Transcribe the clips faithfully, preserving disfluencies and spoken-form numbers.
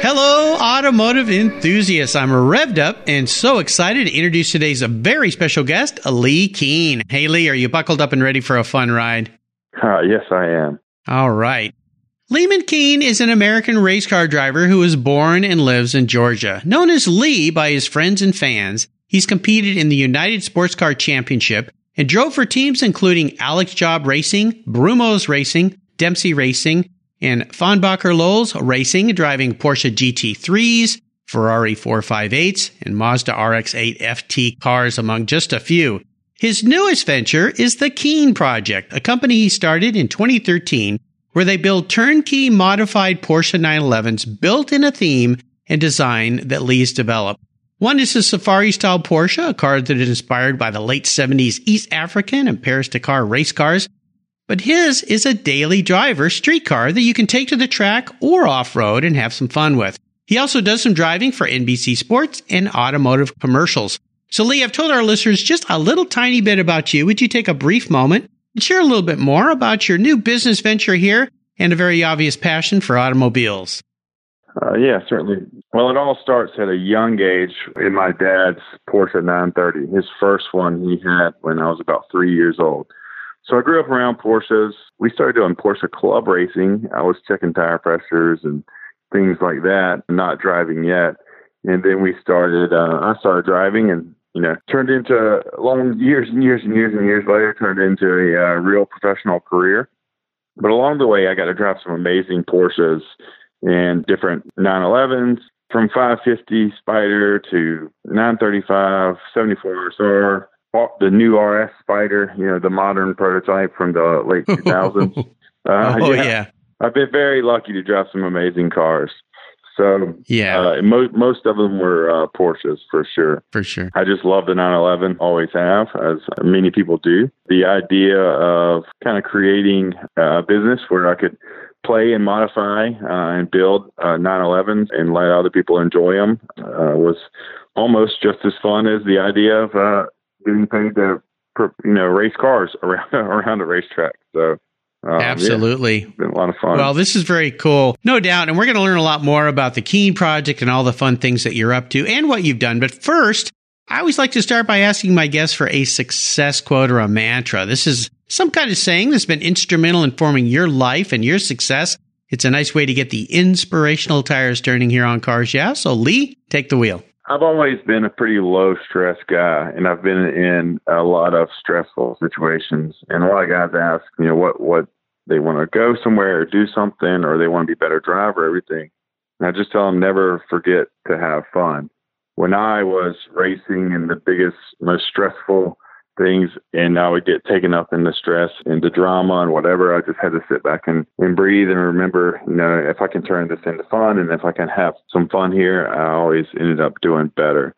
Hello, automotive enthusiasts. I'm revved up and so excited to introduce today's very special guest, Lee Keen. Hey, Lee, are you buckled up and ready for a fun ride? Uh, yes, I am. All right. Lehman Keen is an American race car driver who was born and lives in Georgia. Known as Lee by his friends and fans, he's competed in the United Sports Car Championship and drove for teams including Alex Job Racing, Brumos Racing, Dempsey Racing, and Farnbacher Loles Racing, driving Porsche G T threes, Ferrari four fifty-eights, and Mazda R X eight F T cars, among just a few. His newest venture is the Keen Project, a company he started in twenty thirteen, where they build turnkey modified Porsche nine elevens built in a theme and design that Lee's developed. One is a safari-style Porsche, a car that is inspired by the late seventies East African and Paris-Dakar race cars, but his is a daily driver street car that you can take to the track or off-road and have some fun with. He also does some driving for N B C Sports and automotive commercials. So, Lee, I've told our listeners just a little tiny bit about you. Would you take a brief moment and share a little bit more about your new business venture here and a very obvious passion for automobiles? Uh, yeah, certainly. Well, it all starts at a young age in my dad's Porsche nine thirty. His first one he had when I was about three years old. So I grew up around Porsches. We started doing Porsche club racing. I was checking tire pressures and things like that, not driving yet. And then we started, uh, I started driving and, you know, turned into long years and years and years and years later, turned into a uh, real professional career. But along the way, I got to drive some amazing Porsches and different nine elevens, from five fifty Spyder to nine thirty-five, seventy-four R S R. The new R S Spider, you know, the modern prototype from the late two thousands. Uh, oh, yeah. yeah. I've been very lucky to drive some amazing cars. So, yeah, uh, mo- most of them were uh, Porsches, for sure. For sure. I just love the nine eleven, always have, as many people do. The idea of kind of creating a business where I could play and modify uh, and build uh, nine elevens and let other people enjoy them uh, was almost just as fun as the idea of uh getting paid to, you know, race cars around around a racetrack. So um, absolutely, yeah, it's been a lot of fun. Well, this is very cool, no doubt, and we're going to learn a lot more about the Keen Project and all the fun things that you're up to and what you've done. But first, I always like to start by asking my guests for a success quote or a mantra. This is some kind of saying that's been instrumental in forming your life and your success. It's a nice way to get the inspirational tires turning here on Cars Yeah. So, Lee, take the wheel. I've always been a pretty low-stress guy, and I've been in a lot of stressful situations. And a lot of guys ask, you know, what, what they want to go somewhere or do something, or they want to be a better driver, everything. And I just tell them, never forget to have fun. When I was racing in the biggest, most stressful things, and I would get taken up in the stress and the drama and whatever, I just had to sit back and, and breathe and remember, you know, if I can turn this into fun and if I can have some fun here, I always ended up doing better.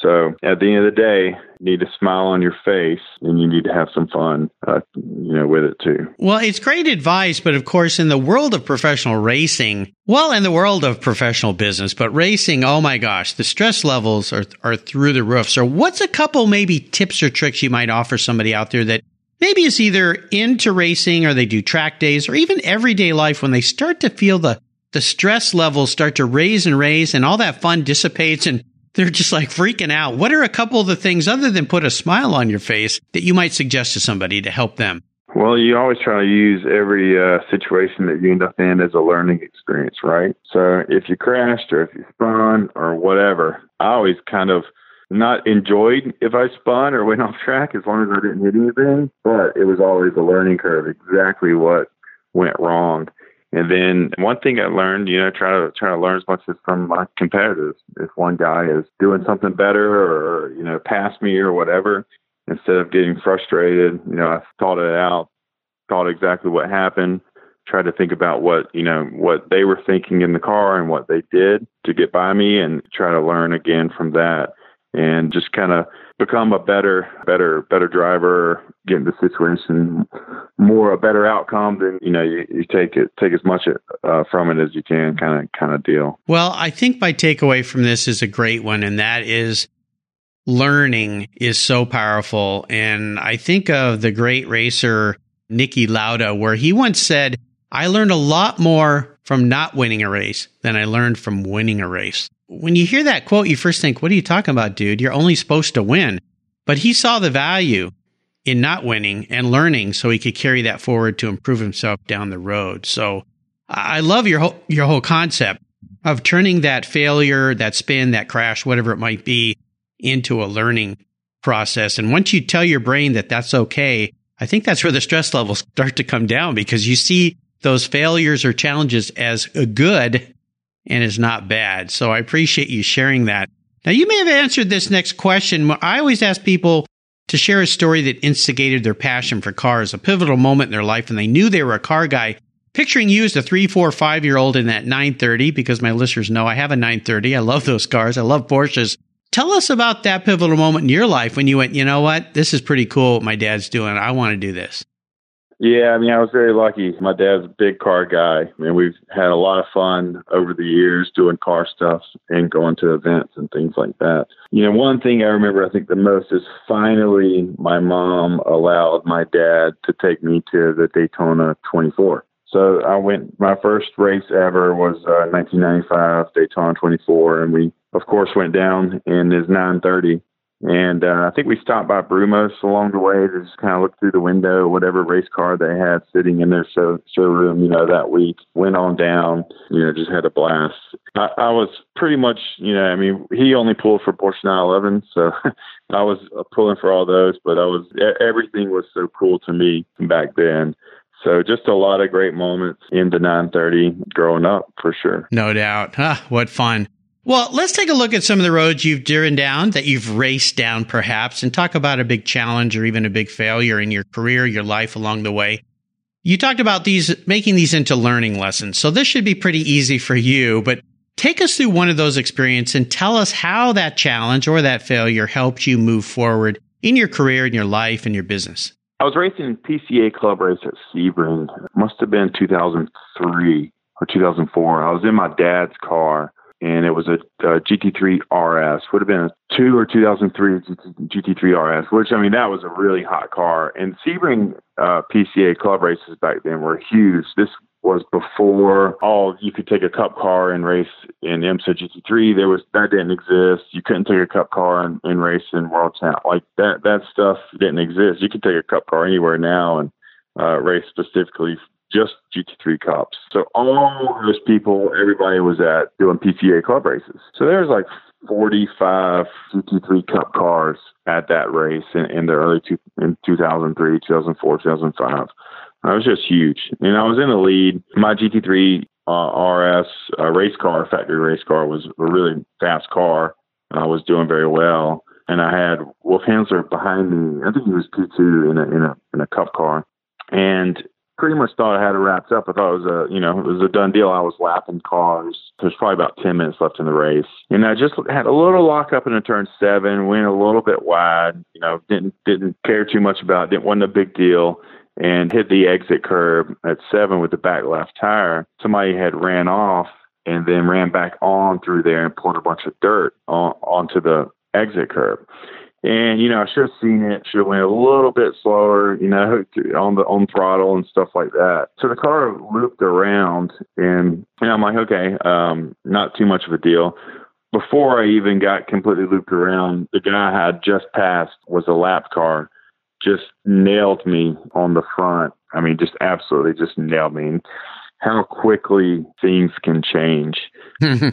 So at the end of the day, you need to smile on your face and you need to have some fun, uh, you know, with it too. Well, it's great advice, but of course, in the world of professional racing, well, in the world of professional business, but racing, oh my gosh, the stress levels are are through the roof. So what's a couple maybe tips or tricks you might offer somebody out there that maybe is either into racing or they do track days or even everyday life when they start to feel the, the stress levels start to raise and raise and all that fun dissipates and they're just like freaking out. What are a couple of the things, other than put a smile on your face, that you might suggest to somebody to help them? Well, you always try to use every uh, situation that you end up in as a learning experience, right? So if you crashed or if you spun or whatever, I always kind of not enjoyed if I spun or went off track as long as I didn't hit anything, but it was always a learning curve, exactly what went wrong. And then one thing I learned, you know, try to try to learn as much as from my competitors. If one guy is doing something better or, you know, past me or whatever, instead of getting frustrated, you know, I thought it out, thought exactly what happened, try to think about what, you know, what they were thinking in the car and what they did to get by me, and try to learn again from that, and just kind of become a better, better, better driver, get into the situation more a better outcome than, you know, you, you take it, take as much uh, from it as you can kind of, kind of deal. Well, I think my takeaway from this is a great one. And that is, learning is so powerful. And I think of the great racer, Niki Lauda, where he once said, I learned a lot more from not winning a race than I learned from winning a race. When you hear that quote, you first think, what are you talking about, dude? You're only supposed to win. But he saw the value in not winning and learning, so he could carry that forward to improve himself down the road. So I love your whole, your whole concept of turning that failure, that spin, that crash, whatever it might be, into a learning process. And once you tell your brain that that's okay, I think that's where the stress levels start to come down, because you see those failures or challenges as good and as not bad. So I appreciate you sharing that. Now, you may have answered this next question. I always ask people to share a story that instigated their passion for cars, a pivotal moment in their life, and they knew they were a car guy. Picturing you as the three, four, five-year-old in that nine thirty, because my listeners know I have a nine thirty. I love those cars. I love Porsches. Tell us about that pivotal moment in your life when you went, you know what, this is pretty cool what my dad's doing. I want to do this. Yeah, I mean, I was very lucky. My dad's a big car guy. I mean, we've had a lot of fun over the years doing car stuff and going to events and things like that. You know, one thing I remember, I think, the most is finally my mom allowed my dad to take me to the Daytona twenty-four. So I went, my first race ever was uh, nineteen ninety-five Daytona twenty-four, and we, of course, went down in his nine thirty. And uh, I think we stopped by Brumos along the way to just kind of look through the window, whatever race car they had sitting in their show, showroom, you know, that week. Went on down, you know, just had a blast. I, I was pretty much, you know, I mean, he only pulled for Porsche nine eleven, so I was pulling for all those, but I was, everything was so cool to me back then. So just a lot of great moments in the nine thirty growing up, for sure. No doubt. Huh, what fun. Well, let's take a look at some of the roads you've driven down, that you've raced down perhaps, and talk about a big challenge or even a big failure in your career, your life along the way. You talked about these, making these into learning lessons. So this should be pretty easy for you, but take us through one of those experiences and tell us how that challenge or that failure helped you move forward in your career, in your life, in your business. I was racing in P C A Club Race at Sebring. It must have been two thousand three or two thousand four. I was in my dad's car, and it was a, a G T three R S. Would have been a two or two thousand three G T three R S, which, I mean, that was a really hot car. And Sebring uh, P C A Club Races back then were huge. This was before all, you could take a cup car and race in IMSA G T three. There was, that didn't exist. You couldn't take a cup car and, and race in World Town. Like that, that stuff didn't exist. You could take a cup car anywhere now and uh, race specifically just G T three cups. So all those people, everybody was at doing P C A Club Races. So there's like forty-five G T three cup cars at that race in, in the early two, in two thousand three, two thousand four, two thousand five. I was just huge. And I was in the lead. My G T three uh, R S uh, race car, factory race car, was a really fast car. I was doing very well. And I had Wolf Hansler behind me. I think he was P two in a, in a, in a cup car. And pretty much thought I had it wrapped up. I thought it was a, you know, it was a done deal. I was lapping cars. There's probably about ten minutes left in the race. And I just had a little lock up in a turn seven, went a little bit wide, you know, didn't, didn't care too much about it. Didn't, wasn't a big deal. And hit the exit curb at seven with the back left tire. Somebody had ran off and then ran back on through there and pulled a bunch of dirt on, onto the exit curb. And, you know, I should have seen it. Should have went a little bit slower, you know, on the on throttle and stuff like that. So the car looped around, and, and I'm like, okay, um, not too much of a deal. Before I even got completely looped around, the guy I had just passed was a lap car. Just nailed me on the front. I mean, just absolutely just nailed me. And how quickly things can change.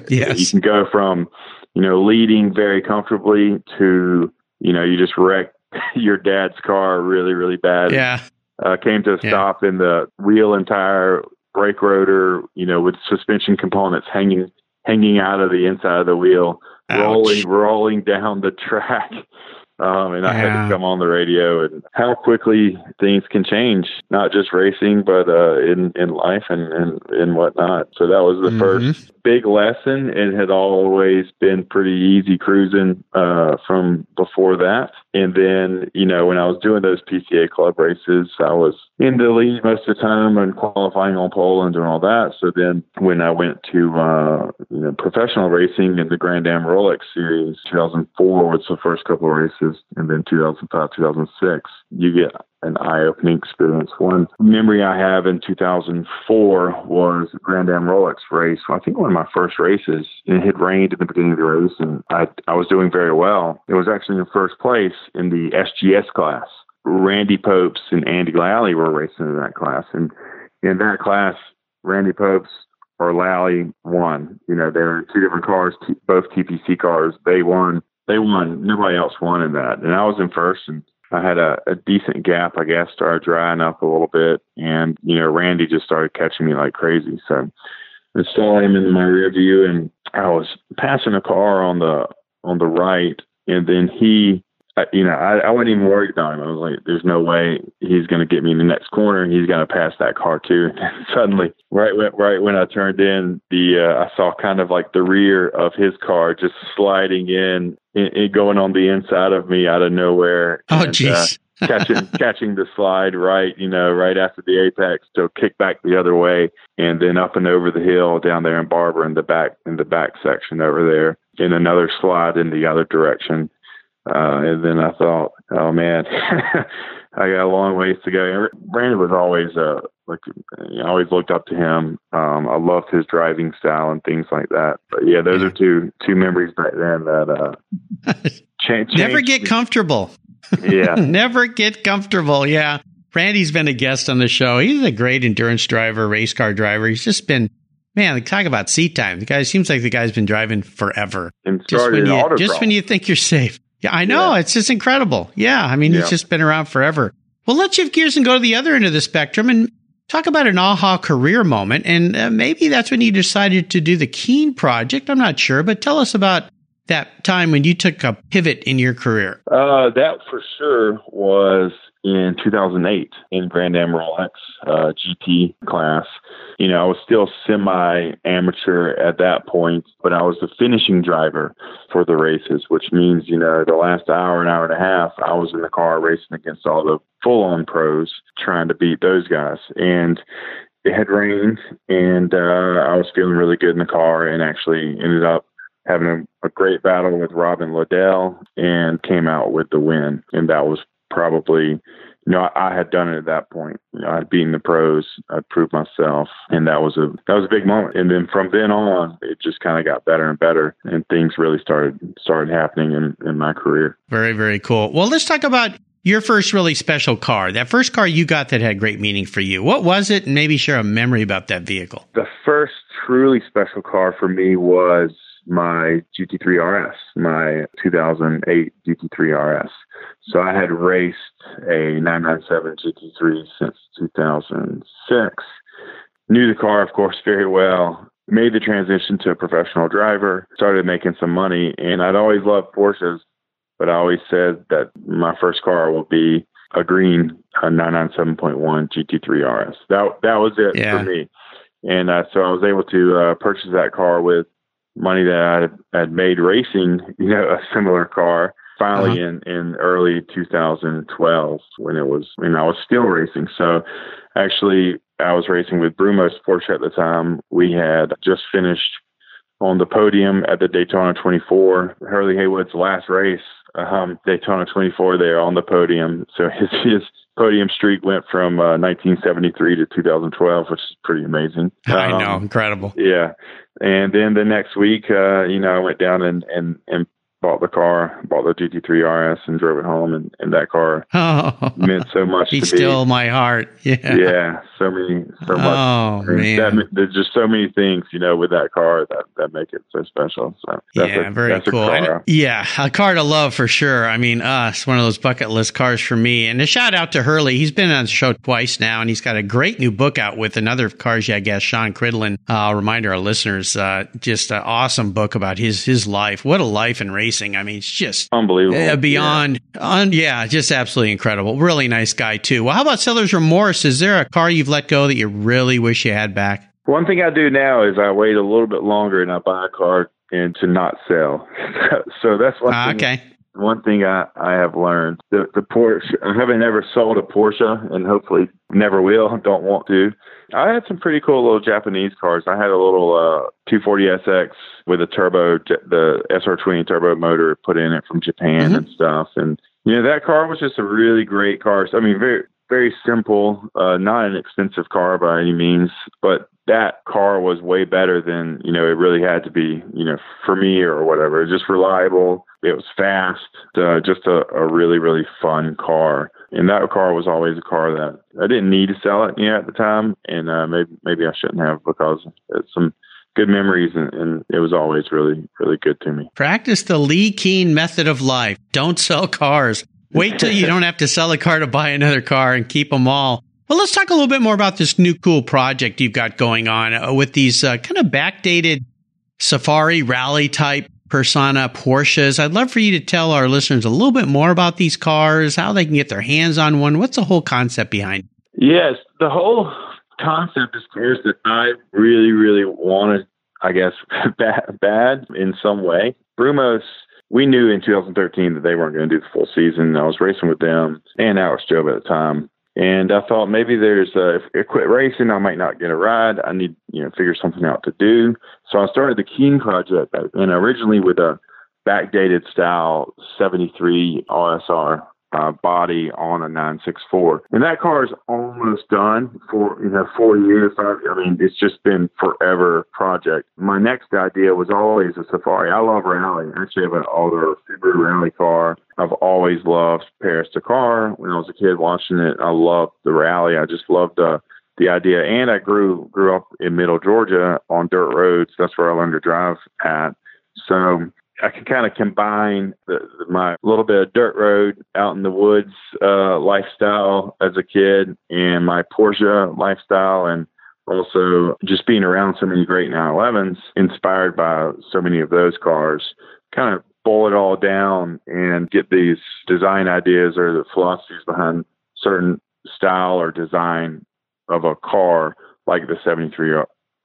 Yes. You can go from, you know, leading very comfortably to, you know, you just wrecked your dad's car really, really bad. Yeah. Uh, came to a stop yeah. in the wheel and tire, brake rotor, you know, with suspension components hanging hanging out of the inside of the wheel, Ouch. rolling rolling down the track. Um, and I yeah. had to come on the radio, and how quickly things can change, not just racing, but uh, in, in life and, and, and whatnot. So that was the mm-hmm. first big lesson. It had always been pretty easy cruising uh, from before that. And then, you know, when I was doing those P C A club races, I was in the lead most of the time and qualifying on pole and doing all that. So then when I went to uh, you know, professional racing in the Grand Am Rolex series, two thousand four was the first couple of races. And then two thousand five, two thousand six, you get an eye-opening experience. One memory I have in two thousand four was the Grand Am Rolex race. I think one of my first races, and it had rained at the beginning of the race, and I, I was doing very well. It was actually in first place in the S G S class. Randy Popes and Andy Lally were racing in that class. And in that class, Randy Popes or Lally won. You know, they were two different cars, t- both T P C cars. They won. They won. Nobody else won in that. And I was in first, and I had a, a decent gap, I guess, started drying up a little bit. And, you know, Randy just started catching me like crazy. So I saw him in my rear view, and I was passing a car on the on the right. And then he, I, you know, I, I wasn't even worried about him. I was like, there's no way he's going to get me in the next corner, and he's going to pass that car too. And suddenly, right when, right when I turned in, the uh, I saw kind of like the rear of his car just sliding in. It going on the inside of me out of nowhere. Oh, jeez. Uh, catching, catching the slide right, you know, right after the apex. So kick back the other way and then up and over the hill down there in Barber in the back, in the back section over there, in another slide in the other direction. Uh, and then I thought, oh, man, I got a long ways to go. Brandon was always, uh, like, I always looked up to him. Um, I loved his driving style and things like that. But, yeah, those are two two memories back then that uh, changed. Never get comfortable. Yeah. Never get comfortable, yeah. Randy's been a guest on the show. He's a great endurance driver, race car driver. He's just been, man, talk about seat time. The guy seems like the guy's been driving forever. And started just, when you, just when you think you're safe. Yeah, I know. Yeah. It's just incredible. Yeah. I mean, yeah. He's just been around forever. Well, let's shift gears and go to the other end of the spectrum and talk about an aha career moment. And uh, maybe that's when you decided to do the Keen Project. I'm not sure, but tell us about that time when you took a pivot in your career. Uh, that for sure was in two thousand eight in Grand Am Rolex uh, G T class. You know, I was still semi-amateur at that point, but I was the finishing driver for the races, which means, you know, the last hour, an hour and a half, I was in the car racing against all the full-on pros trying to beat those guys. And it had rained, and uh, I was feeling really good in the car and actually ended up having a, a great battle with Robin Liddell and came out with the win. And that was probably, you know, I, I had done it at that point. You know, I'd beaten the pros, I'd proved myself, and that was a that was a big moment. And then from then on, it just kind of got better and better, and things really started started happening in, in my career. Very, very cool. Well, let's talk about your first really special car. That first car you got that had great meaning for you. What was it? And maybe share a memory about that vehicle. The first truly special car for me was my G T three R S, my two thousand eight G T three R S. So I had raced a nine ninety-seven G T three since two thousand six. Knew the car, of course, very well. Made the transition to a professional driver. Started making some money. And I'd always loved Porsches, but I always said that my first car will be a green a nine ninety-seven point one G T three R S. That, that was it yeah. for me. And uh, so I was able to uh, purchase that car with money that I had made racing, you know, a similar car. Finally, uh-huh. in, in early two thousand twelve, when it was, and I was still racing. So, actually, I was racing with Brumos Porsche at the time. We had just finished on the podium at the Daytona twenty-four, Hurley Haywood's last race. Um, Daytona twenty-four, they're on the podium. So his his podium streak went from uh, nineteen seventy-three to two thousand twelve, which is pretty amazing. Um, I know, incredible. Yeah. And then the next week, uh, you know, I went down and, and, and bought the car, bought the G T three R S and drove it home. And, and that car oh, meant so much to me. Be still my heart. Yeah. Yeah. So many, so much. Oh, man. That, there's just so many things, you know, with that car that, that make it so special. So that's yeah, a, very that's cool. A car. I, yeah. A car to love for sure. I mean, uh, it's one of those bucket list cars for me. And a shout out to Hurley. He's been on the show twice now, and he's got a great new book out with another Cars Yeah guest, Sean Cridlin. Uh, I'll remind our listeners, uh, just an awesome book about his, his life. What a life in racing. racing. I mean, it's just unbelievable. Beyond, yeah. Un, yeah, just absolutely incredible. Really nice guy, too. Well, how about seller's remorse? Is there a car you've let go that you really wish you had back? One thing I do now is I wait a little bit longer and I buy a car and to not sell. So that's one uh, thing. Okay. One thing I, I have learned, the, the Porsche, I haven't ever sold a Porsche and hopefully never will, don't want to. I had some pretty cool little Japanese cars. I had a little uh, two forty S X with a turbo, the S R twenty turbo motor put in it from Japan mm-hmm. and stuff. And, you know, that car was just a really great car. So, I mean, very, very simple, uh, not an expensive car by any means, but that car was way better than, you know, it really had to be, you know, for me or whatever. It was just reliable. It was fast, uh, just a, a really, really fun car. And that car was always a car that I didn't need to sell it, you know, at the time. And uh, maybe maybe I shouldn't have, because it's some good memories, and, and it was always really, really good to me. Practice the Lee Keen method of life. Don't sell cars. Wait till you don't have to sell a car to buy another car, and keep them all. Well, let's talk a little bit more about this new cool project you've got going on uh, with these uh, kind of backdated Safari Rally type Persona Porsches. I'd love for you to tell our listeners a little bit more about these cars, how they can get their hands on one. What's the whole concept behind it? Yes, the whole concept is cars that I really, really wanted, I guess, bad, bad in some way. Brumos, we knew in two thousand thirteen that they weren't going to do the full season. I was racing with them and Alex Job at the time. And I thought maybe there's a, if I quit racing, I might not get a ride. I need, you know, figure something out to do. So I started the Keen Project, and originally with a backdated style seventy-three R S R uh, body on a nine sixty-four. And that car is almost done for, you know, four years. Five, I mean, it's just been forever project. My next idea was always a Safari. I love rally. I actually have an older Subaru rally car. I've always loved Paris-Dakar. When I was a kid watching it, I loved the rally. I just loved the the idea. And I grew grew up in Middle Georgia on dirt roads. That's where I learned to drive at. So I can kind of combine the, my little bit of dirt road out in the woods uh, lifestyle as a kid and my Porsche lifestyle, and also just being around so many great nine elevens, inspired by so many of those cars, kind of boil it all down and get these design ideas or the philosophies behind certain style or design of a car, like the seventy-three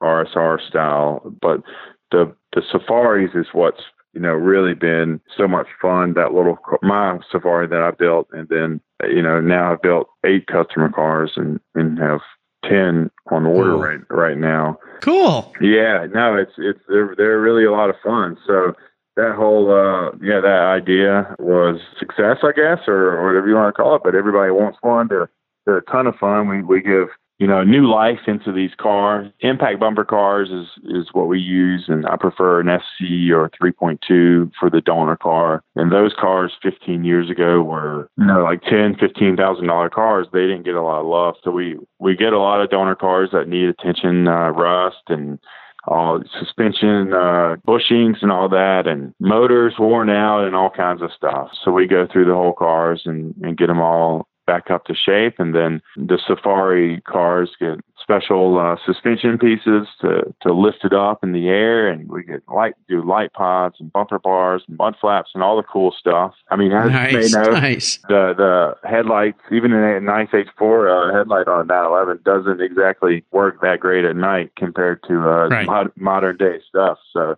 R S R style. But the the Safaris is what's, you know, really been so much fun. That little my Safari that I built, and then, you know, now I've built eight customer cars and and have ten on order cool. right right now. Cool. Yeah. No, it's it's they're they're really a lot of fun. So that whole, uh, yeah, that idea was success, I guess, or, or whatever you want to call it. But everybody wants one. They're, they're a ton of fun. We we give, you know, new life into these cars. Impact bumper cars is, is what we use. And I prefer an F C or three point two for the donor car. And those cars fifteen years ago were, you know, like ten thousand dollars, fifteen thousand dollars cars. They didn't get a lot of love. So we, we get a lot of donor cars that need attention, uh, rust and all suspension, uh, bushings and all that, and motors worn out and all kinds of stuff. So we go through the whole cars and, and get them all back up to shape. And then the Safari cars get special uh, suspension pieces to, to lift it up in the air. And we get light, do light pods and bumper bars and mud flaps and all the cool stuff. I mean, as nice, you may know, nice. the, the headlights, even a nice H four uh, headlight on a nine eleven doesn't exactly work that great at night compared to uh, right. mod- modern day stuff. So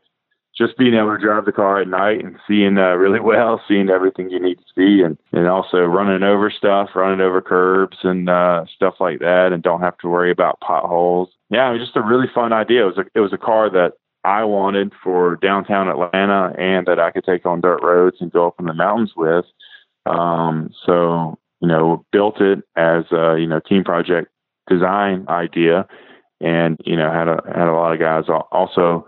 just being able to drive the car at night and seeing uh, really well, seeing everything you need to see, and, and also running over stuff, running over curbs and uh, stuff like that, and don't have to worry about potholes. Yeah, it was just a really fun idea. It was a, it was a car that I wanted for downtown Atlanta, and that I could take on dirt roads and go up in the mountains with. Um, so, you know, built it as a, you know, team project design idea, and, you know, had a, had a lot of guys also.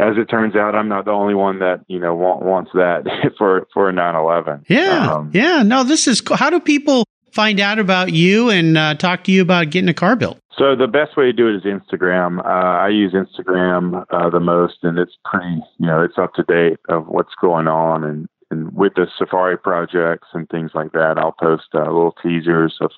As it turns out, I'm not the only one that, you know, want, wants that for, for a nine eleven. Yeah. Um, yeah. No, this is cool. How do people find out about you and uh, talk to you about getting a car built? So the best way to do it is Instagram. Uh, I use Instagram uh, the most, and it's pretty, you know, it's up to date of what's going on. And, and with the Safari projects and things like that, I'll post uh, little teasers of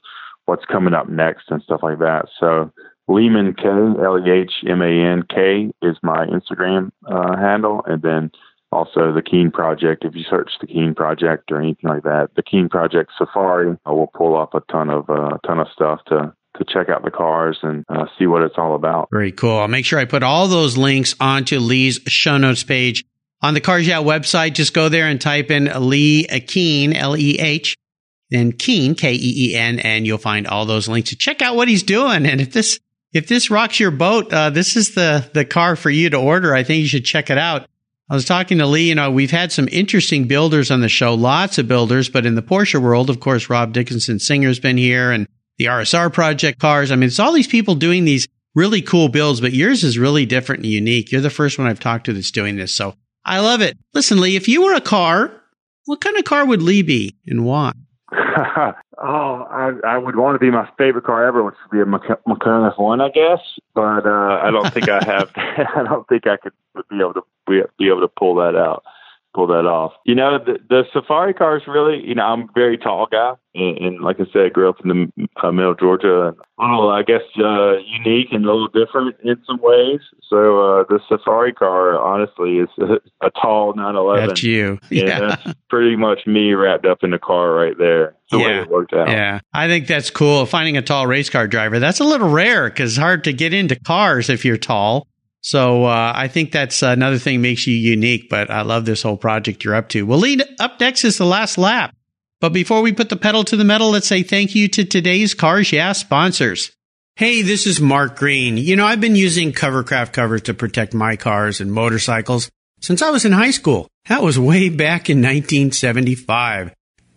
what's coming up next and stuff like that. So Lehman K, L E H M A N K is my Instagram uh, handle. And then Also, the Keen Project, if you search the Keen Project or anything like that, the Keen Project Safari uh, will pull up a ton of uh, ton of stuff to to check out the cars and uh, see what it's all about. Very cool. I'll make sure I put all those links onto Lee's show notes page. On the Cars Yeah! website, just go there and type in Lee Keen, L E H, then Keen, K E E N, and you'll find all those links to check out what he's doing. And if this if this rocks your boat, uh, this is the, the car for you to order. I think you should check it out. I was talking to Lee, you know, we've had some interesting builders on the show, lots of builders, but in the Porsche world, of course, Rob Dickinson Singer's been here and the R S R Project cars. I mean, it's all these people doing these really cool builds, but yours is really different and unique. You're the first one I've talked to that's doing this, so I love it. Listen, Lee, if you were a car, what kind of car would Lee be and why? oh, I, I would want to be my favorite car ever, which would be a McLaren F one, I guess. But uh, I don't think I have. I don't think I could be able to be, be able to pull that out, pull that off. You know, the, the Safari cars really. You know, I'm a very tall guy, and, and like I said, I grew up in the uh, middle of Georgia. Oh, I guess uh, unique and a little different in some ways. So uh, the Safari car, honestly, is a, a tall nine eleven. That's you. Yeah. Yeah, that's pretty much me wrapped up in the car right there. The yeah. way it worked out. Yeah, I think that's cool. Finding a tall race car driver, that's a little rare because it's hard to get into cars if you're tall. So uh, I think that's another thing that makes you unique. But I love this whole project you're up to. Well, Lee, up next is the last lap. But before we put the pedal to the metal, let's say thank you to today's Cars Yeah! sponsors. Hey, this is Mark Green. You know, I've been using Covercraft covers to protect my cars and motorcycles since I was in high school. That was way back in nineteen seventy-five.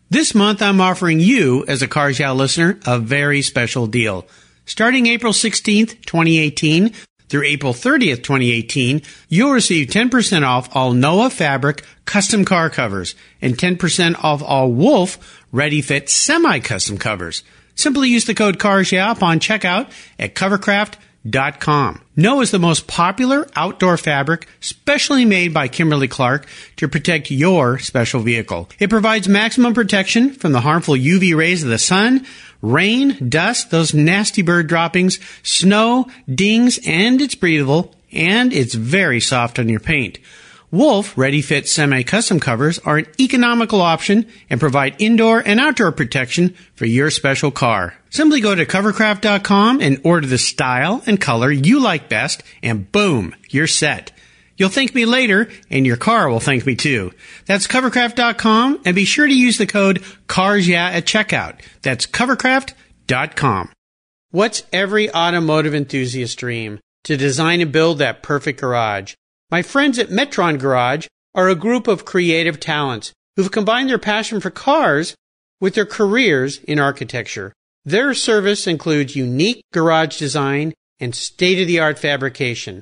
This month, I'm offering you, as a Cars Yeah! listener, a very special deal. Starting April sixteenth, twenty eighteen, through April thirtieth, twenty eighteen, you'll receive ten percent off all N O A fabric custom car covers and ten percent off all Wolf ReadyFit semi-custom covers. Simply use the code CARSYAP on checkout at covercraft dot com. N O A is the most popular outdoor fabric specially made by Kimberly-Clark to protect your special vehicle. It provides maximum protection from the harmful U V rays of the sun, rain, dust, those nasty bird droppings, snow, dings, and it's breathable, and it's very soft on your paint. Wolf ReadyFit semi-custom covers are an economical option and provide indoor and outdoor protection for your special car. Simply go to covercraft dot com and order the style and color you like best, and boom, you're set. You'll thank me later, and your car will thank me too. That's covercraft dot com, and be sure to use the code CARSYEAH at checkout. That's covercraft dot com. What's every automotive enthusiast's dream? To design and build that perfect garage. My friends at Metron Garage are a group of creative talents who've combined their passion for cars with their careers in architecture. Their service includes unique garage design and state-of-the-art fabrication.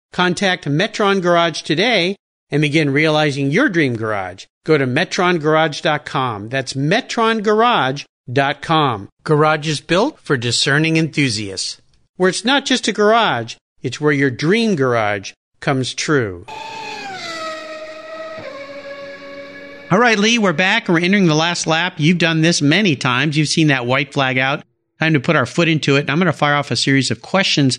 Contact Metron Garage today and begin realizing your dream garage. Go to metron garage dot com. That's metron garage dot com. Garage is built for discerning enthusiasts, where it's not just a garage, it's where your dream garage comes true. All right, Lee, we're back and we're entering the last lap. You've done this many times. You've seen that white flag out. Time to put our foot into it. And I'm going to fire off a series of questions.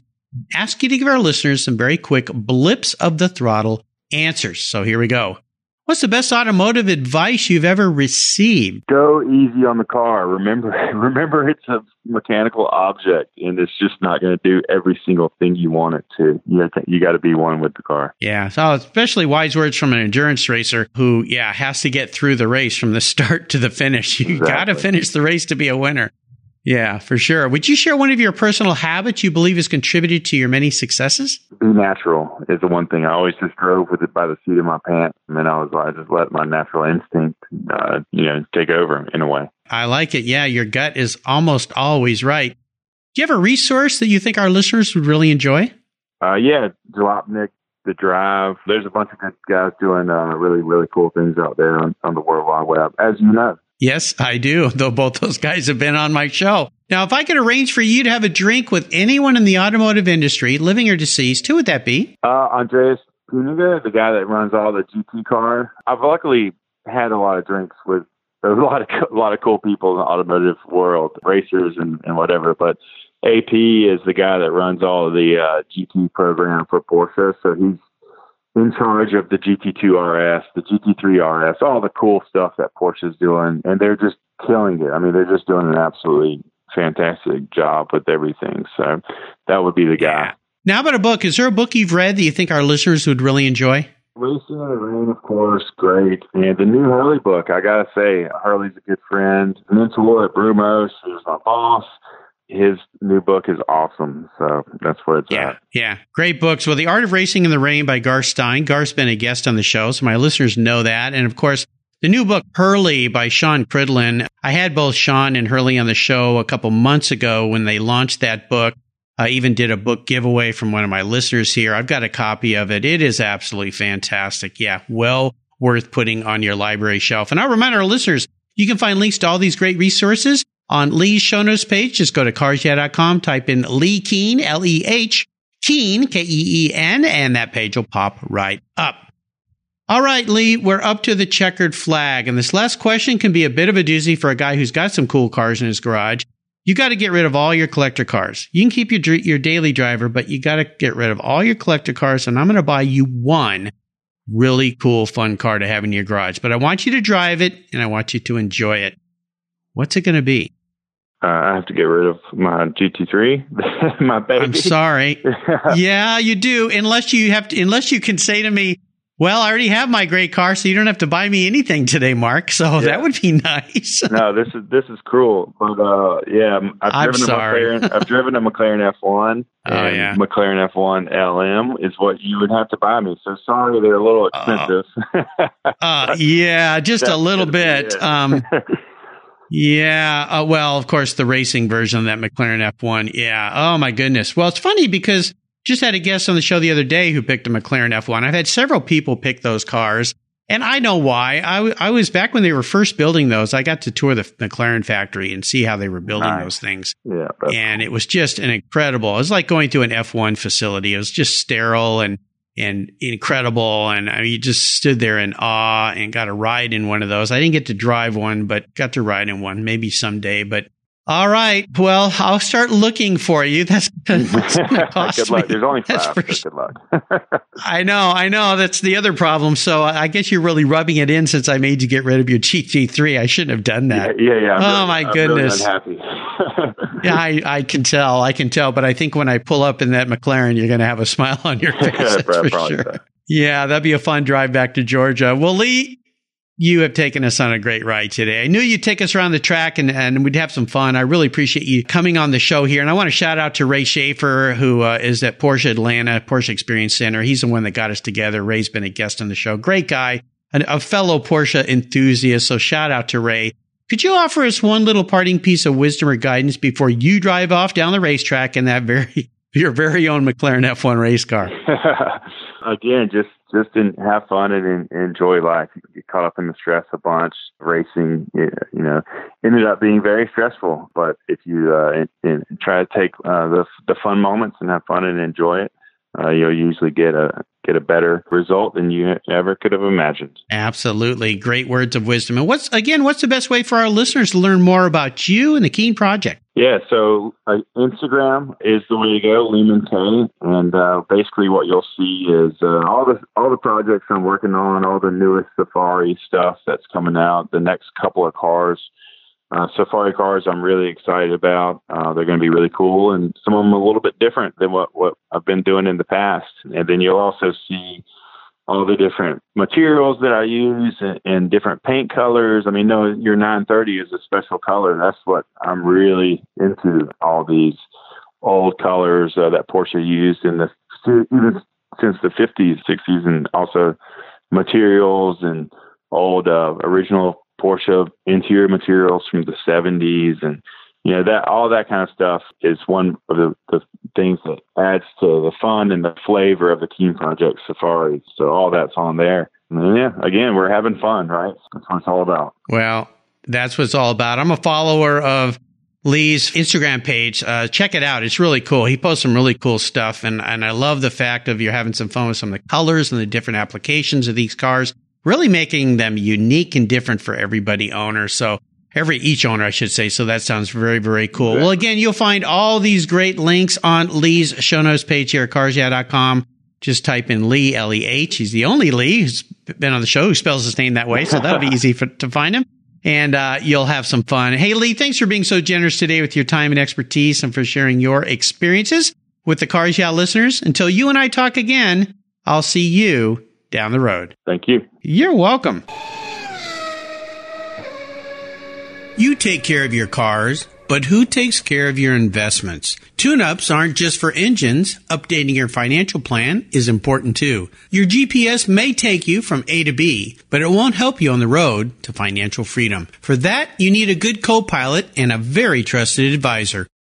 Ask you to give our listeners some very quick blips of the throttle answers. So here we go. What's the best automotive advice you've ever received? Go easy on the car. Remember, remember it's a mechanical object and it's just not going to do every single thing you want it to. You, you got to be one with the car. Yeah. So especially wise words from an endurance racer who, yeah, has to get through the race from the start to the finish. You exactly. got to finish the race to be a winner. Yeah, for sure. Would you share one of your personal habits you believe has contributed to your many successes? Be natural is the one thing. I always just drove with it by the seat of my pants. And then I was like, I just let my natural instinct, uh, you know, take over in a way. I like it. Yeah, your gut is almost always right. Do you have a resource that you think our listeners would really enjoy? Uh, yeah, Jalopnik the drive. There's a bunch of good guys doing uh, really, really cool things out there on, on the World Wide Web, as you know. Yes, I do, though both those guys have been on my show. Now, if I could arrange for you to have a drink with anyone in the automotive industry, living or deceased, who would that be? Uh, Andreas Puniga, the guy that runs all the G T car. I've luckily had a lot of drinks with a lot of a lot of cool people in the automotive world, racers and, and whatever, but A P is the guy that runs all of the uh, G T program for Porsche, so he's in charge of the G T two R S, the G T three R S, all the cool stuff that Porsche's doing, and they're just killing it. I mean, they're just doing an absolutely fantastic job with everything, so that would be the guy. Now about a book, is there a book you've read that you think our listeners would really enjoy? Racing in the Rain, of course, great. And the new Hurley book, I gotta say, Hurley's a good friend. Mentor at Brumos, who's my boss. His new book is awesome, so that's where it's yeah, at. Yeah, great books. Well, The Art of Racing in the Rain by Garth Stein. Garth's been a guest on the show, so my listeners know that. And, of course, the new book, Hurley, by Sean Cridlin. I had both Sean and Hurley on the show a couple months ago when they launched that book. I even did a book giveaway from one of my listeners here. I've got a copy of it. It is absolutely fantastic. Yeah, well worth putting on your library shelf. And I'll remind our listeners, you can find links to all these great resources on Lee's show notes page. Just go to cars yeah dot com, type in Lee Keen, L E H, Keen, K E E N, and that page will pop right up. All right, Lee, we're up to the checkered flag. And this last question can be a bit of a doozy for a guy who's got some cool cars in his garage. You got to get rid of all your collector cars. You can keep your, your daily driver, but you got to get rid of all your collector cars. And I'm going to buy you one really cool, fun car to have in your garage. But I want you to drive it, and I want you to enjoy it. What's it going to be? Uh, I have to get rid of my G T three, my baby. I'm sorry. Yeah, you do. Unless you have to, unless you can say to me, well, I already have my great car, so you don't have to buy me anything today, Mark. So yeah. That would be nice. No, this is this is cruel. But uh, yeah, I've I'm driven sorry. a McLaren. I've driven a McLaren F one. Oh, and yeah. McLaren F one L M is what you would have to buy me. So sorry, they're a little expensive. Uh, uh, yeah, just That's a little bit. Um Yeah, uh, well, of course, the racing version of that McLaren F one. Yeah, oh my goodness. Well, it's funny because just had a guest on the show the other day who picked a McLaren F one. I've had several people pick those cars, and I know why. I, w- I was back when they were first building those. I got to tour the McLaren factory and see how they were building nice. those things. Yeah, and it was just an incredible. It was like going to an F one facility. It was just sterile and and incredible. And I mean, you just stood there in awe and got to ride in one of those. I didn't get to drive one, but got to ride in one maybe someday. But all right. Well, I'll start looking for you. That's, that's gonna cost good luck. Me. There's only five. For, so good luck. I know. I know. That's the other problem. So I guess you're really rubbing it in since I made you get rid of your G T three. I shouldn't have done that. Yeah. yeah, yeah I'm oh, really, my I'm goodness. Really unhappy. Yeah, I, I can tell. I can tell. But I think when I pull up in that McLaren, you're going to have a smile on your face. That's for sure. So. Yeah, that'd be a fun drive back to Georgia. Well, Lee, you have taken us on a great ride today. I knew you'd take us around the track and, and we'd have some fun. I really appreciate you coming on the show here. And I want to shout out to Ray Schaefer, who uh, is at Porsche Atlanta, Porsche Experience Center. He's the one that got us together. Ray's been a guest on the show. Great guy, an, a fellow Porsche enthusiast. So shout out to Ray. Could you offer us one little parting piece of wisdom or guidance before you drive off down the racetrack in that very your very own McLaren F one race car? Again, just just in, have fun and in, enjoy life. You get caught up in the stress a bunch. Racing, you know, ended up being very stressful. But if you uh, in, in, try to take uh, the the fun moments and have fun and enjoy it, uh, you'll usually get a get a better result than you ever could have imagined. Absolutely. Great words of wisdom. And what's, again, what's the best way for our listeners to learn more about you and the Keen Project? Yeah. So uh, Instagram is the way to go, Lehman Keen. And uh, basically what you'll see is uh, all the, all the projects I'm working on, all the newest Safari stuff that's coming out, the next couple of cars, uh, Safari cars I'm really excited about. Uh, they're going to be really cool. And some of them a little bit different than what, what I've been doing in the past. And then you'll also see all the different materials that I use and, and different paint colors. I mean, no, your nine thirty is a special color. That's what I'm really into. All these old colors uh, that Porsche used in the, even since the fifties, sixties, and also materials and old uh, original Porsche interior materials from the seventies and you know, that all that kind of stuff is one of the, the things that adds to the fun and the flavor of the Keen Project Safari. So all that's on there. And yeah, again, we're having fun, right? That's what it's all about. Well, that's what it's all about. I'm a follower of Lee's Instagram page. Uh, check it out. It's really cool. He posts some really cool stuff. And, and I love the fact of you're having some fun with some of the colors and the different applications of these cars, really making them unique and different for everybody owner. So every each owner, I should say. So that sounds very, very cool. Yeah. Well, again, you'll find all these great links on Lee's show notes page here at cars yeah dot com. Just type in Lee, L E H. He's the only Lee who's been on the show who spells his name that way. So that'll be easy for, to find him. And uh, you'll have some fun. Hey, Lee, thanks for being so generous today with your time and expertise and for sharing your experiences with the Cars Yeah listeners. Until you and I talk again, I'll see you down the road. Thank you. You're welcome. You take care of your cars, but who takes care of your investments? Tune-ups aren't just for engines. Updating your financial plan is important too. Your G P S may take you from A to B, but it won't help you on the road to financial freedom. For that, you need a good co-pilot and a very trusted advisor.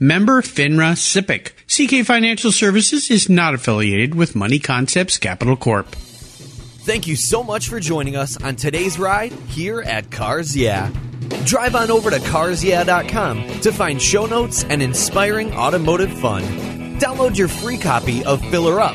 member FINRA SIPC. C K Financial Services is not affiliated with Money Concepts Capital Corp. Thank you so much for joining us on today's ride here at Cars Yeah. Drive on over to cars yeah dot com to find show notes and inspiring automotive fun. Download your free copy of Filler Up,